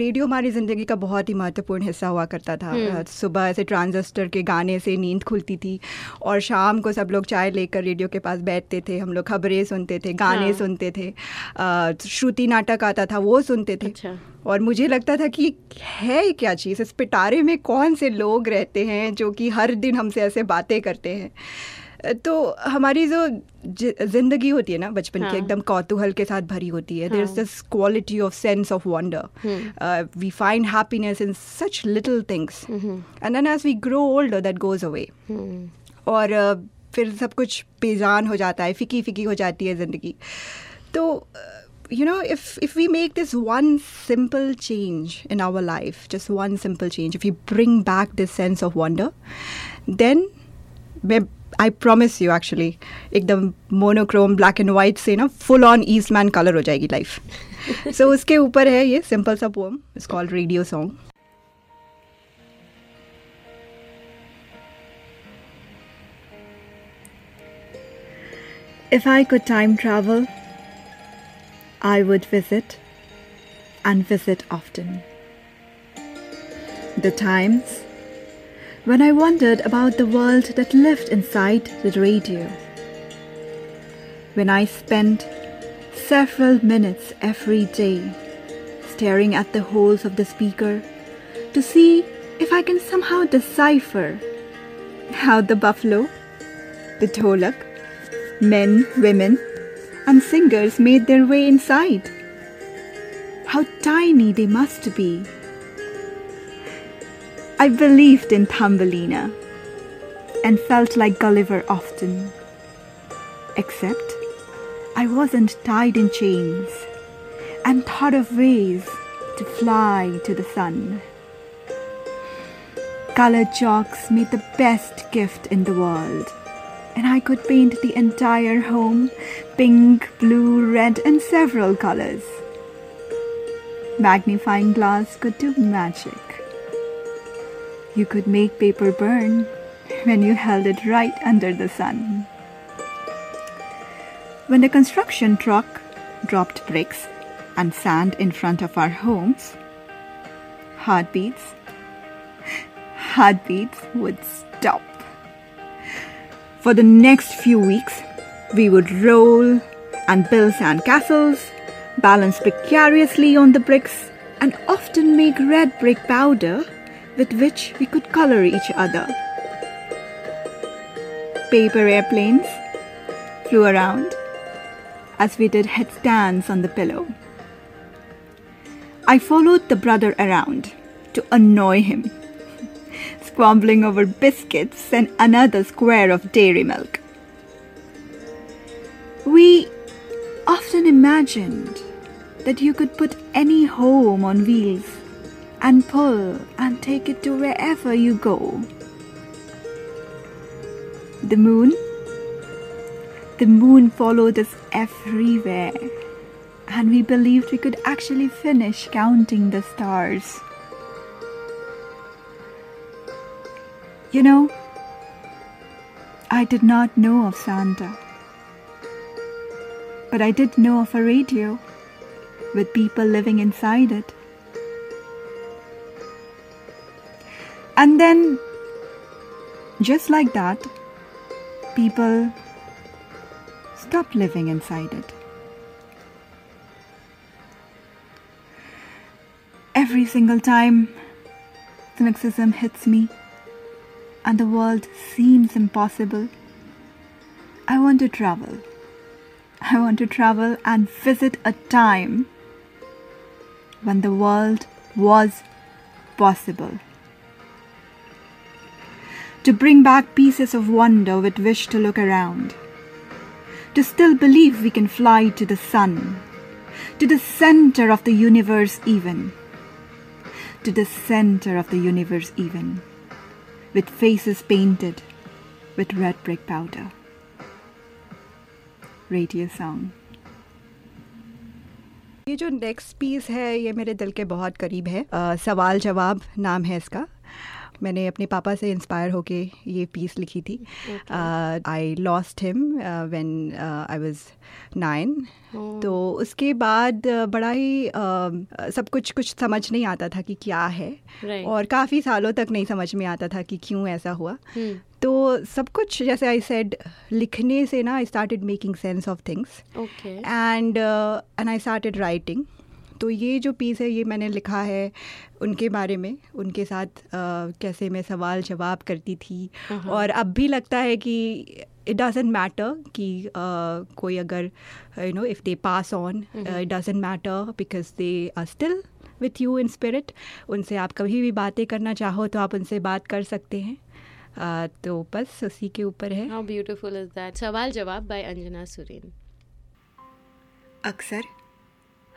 Radio हमारी ज़िंदगी का बहुत ही महत्वपूर्ण हिस्सा हुआ करता था। सुबह से ट्रांजिस्टर के गाने से नींद खुलती थी और शाम को सब लोग चाय लेकर रेडियो के पास बैठते थे। हम लोग खबरें सुनते थे, गाने सुनते थे, श्रुति नाटक आता था वो सुनते थे। और मुझे लगता था कि है क्या चीज़, इस पिटारे में कौन से लोग रहते हैं जो कि हर दिन हमसे ऐसे बातें करते हैं। तो हमारी जो ज़िंदगी होती है ना बचपन की, एकदम कौतूहल के साथ भरी होती है। There is this quality of sense of wonder, we find happiness in such little things and then as we grow older that goes away. और फिर सब कुछ बेजान हो जाता है, फ़िकी फ़िकी हो जाती है ज़िंदगी। तो you know, if we make this one simple change in our life, just one simple change, if we bring back this sense of wonder, then I promise you actually ekdam monochrome black and white se na full on Eastman color ho jayegi life. So uske upar hai ye simple sa poem, it's called Radio Song. If I could time travel, I would visit and visit often. The times when I wondered about the world that lived inside the radio. When I spent several minutes every day staring at the holes of the speaker to see if I can somehow decipher how the buffalo, the ढोलक, men, women, and singers made their way inside. How tiny they must be. I believed in Thumbelina and felt like Gulliver often. Except I wasn't tied in chains and thought of ways to fly to the sun. Colored chalks made the best gift in the world. And I could paint the entire home pink, blue, red and several colors. Magnifying glass could do magic. You could make paper burn when you held it right under the sun. When the construction truck dropped bricks and sand in front of our homes, heartbeats would stop. For the next few weeks, we would roll and build sand castles, balance precariously on the bricks, and often make red brick powder with which we could color each other. Paper airplanes flew around as we did headstands on the pillow. I followed the brother around to annoy him, squabbling over biscuits and another square of dairy milk. We often imagined that you could put any home on wheels and pull and take it to wherever you go. The moon followed us everywhere, and we believed we could actually finish counting the stars. You know, I did not know of Santa, but I did know of a radio with people living inside it. And then, just like that, people stopped living inside it. Every single time cynicism hits me, and the world seems impossible, I want to travel. I want to travel and visit a time when the world was possible. To bring back pieces of wonder with which to look around. To still believe we can fly to the sun. To the center of the universe even. To the center of the universe even. With faces painted with red brick powder. Radio Song. ये जो next piece है ये मेरे दिल के बहुत करीब है। सवाल जवाब नाम है इसका। मैंने अपने पापा से इंस्पायर होके ये पीस लिखी थी. I lost him when I was 9. तो उसके बाद बड़ा ही सब कुछ समझ नहीं आता था कि क्या है right. और काफ़ी सालों तक नहीं समझ में आता था कि क्यों ऐसा हुआ. तो सब कुछ जैसे आई सेड लिखने से ना I started making sense of things and I started writing. तो ये जो पीस है ये मैंने लिखा है उनके बारे में, उनके साथ कैसे मैं सवाल जवाब करती थी. और अब भी लगता है कि इट डजेंट मैटर कि कोई अगर you know if they pass on it doesn't matter because they are still with you in spirit. उनसे आप कभी भी बातें करना चाहो तो आप उनसे बात कर सकते हैं. तो बस उसी के ऊपर है. How beautiful is that. सवाल जवाब बाय अंजना सुरेन. अक्सर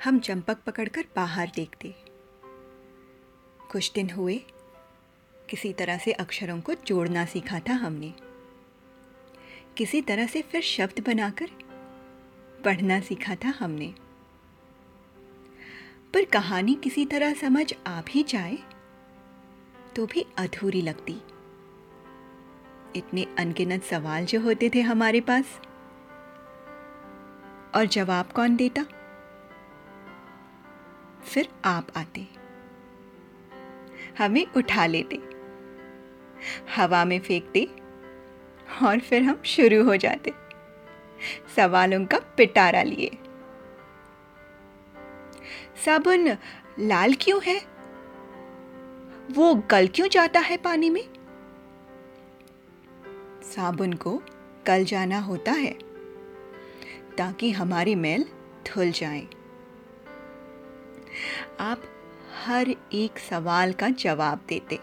हम चंपक पकड़कर बाहर देखते. कुछ दिन हुए किसी तरह से अक्षरों को जोड़ना सीखा था हमने, किसी तरह से फिर शब्द बनाकर पढ़ना सीखा था हमने. पर कहानी किसी तरह समझ आ भी जाए तो भी अधूरी लगती. इतने अनगिनत सवाल जो होते थे हमारे पास, और जवाब कौन देता. फिर आप आते, हमें उठा लेते, हवा में फेंकते और फिर हम शुरू हो जाते सवालों का पिटारा लिए. साबुन लाल क्यों है, वो गल क्यों जाता है पानी में. साबुन को गल जाना होता है ताकि हमारी मैल धुल जाए. आप हर एक सवाल का जवाब देते.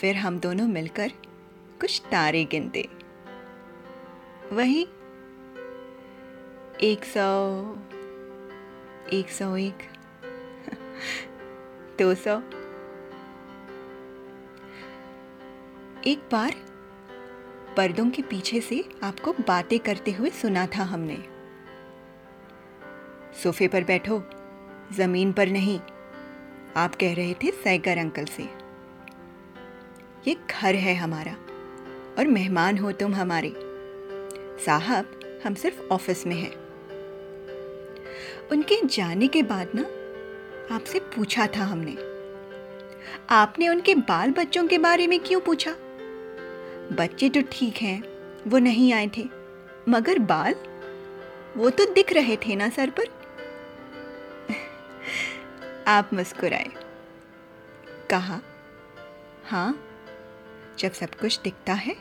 फिर हम दोनों मिलकर कुछ तारे गिनते. वही 100, 101, 200. एक बार पर्दों के पीछे से आपको बातें करते हुए सुना था हमने. सोफे पर बैठो, जमीन पर नहीं, आप कह रहे थे सैगर अंकल से. ये घर है हमारा और मेहमान हो तुम हमारे. साहब, हम सिर्फ ऑफिस में हैं. उनके जाने के बाद ना आपसे पूछा था हमने, आपने उनके बाल बच्चों के बारे में क्यों पूछा. बच्चे तो ठीक हैं, वो नहीं आए थे, मगर बाल वो तो दिख रहे थे ना सर पर. आप मुस्कुराए, कहा हाँ, जब सब कुछ दिखता है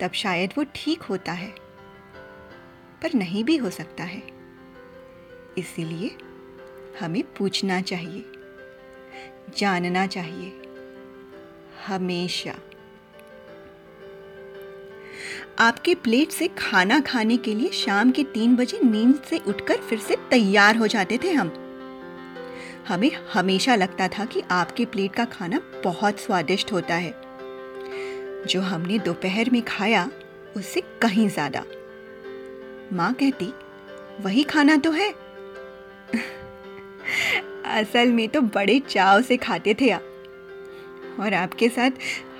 तब शायद वो ठीक होता है, पर नहीं भी हो सकता है, इसीलिए हमें पूछना चाहिए, जानना चाहिए हमेशा. आपके प्लेट से खाना खाने के लिए शाम के 3 बजे नींद से उठकर फिर से तैयार हो जाते थे हम. हमें हमेशा लगता था कि आपके प्लेट का खाना बहुत स्वादिष्ट होता है. जो हमने दोपहर में खाया उससे कहीं ज्यादा. माँ कहती वही खाना तो है. असल में तो बड़े चाव से खाते थे आप, और आपके साथ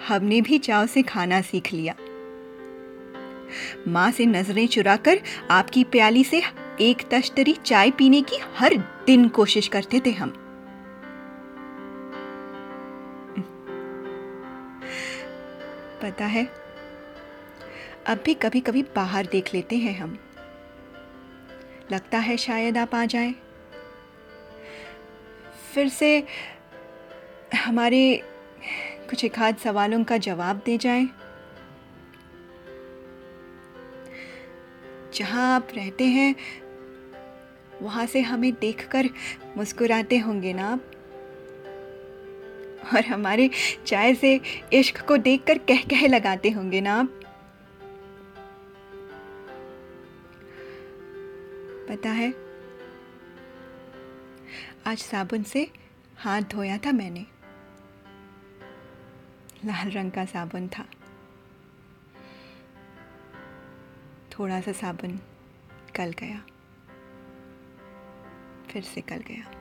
हमने भी चाव से खाना सीख लिया. माँ से नजरें चुराकर आपकी प्याली से एक तश्तरी चाय पीने की हर दिन कोशिश करते थे हम. पता है, अब भी कभी कभी बाहर देख लेते हैं हम. लगता है शायद आप आ जाएं. फिर से हमारे कुछ एक आध सवालों का जवाब दे जाएं. जहाँ आप रहते हैं वहाँ से हमें देखकर मुस्कुराते होंगे ना आप, और हमारे चाय से इश्क को देखकर कह-कह लगाते होंगे ना आप. पता है, आज साबुन से हाथ धोया था मैंने. लाल रंग का साबुन था, थोड़ा सा साबुन गल गया, फिर से गल गया.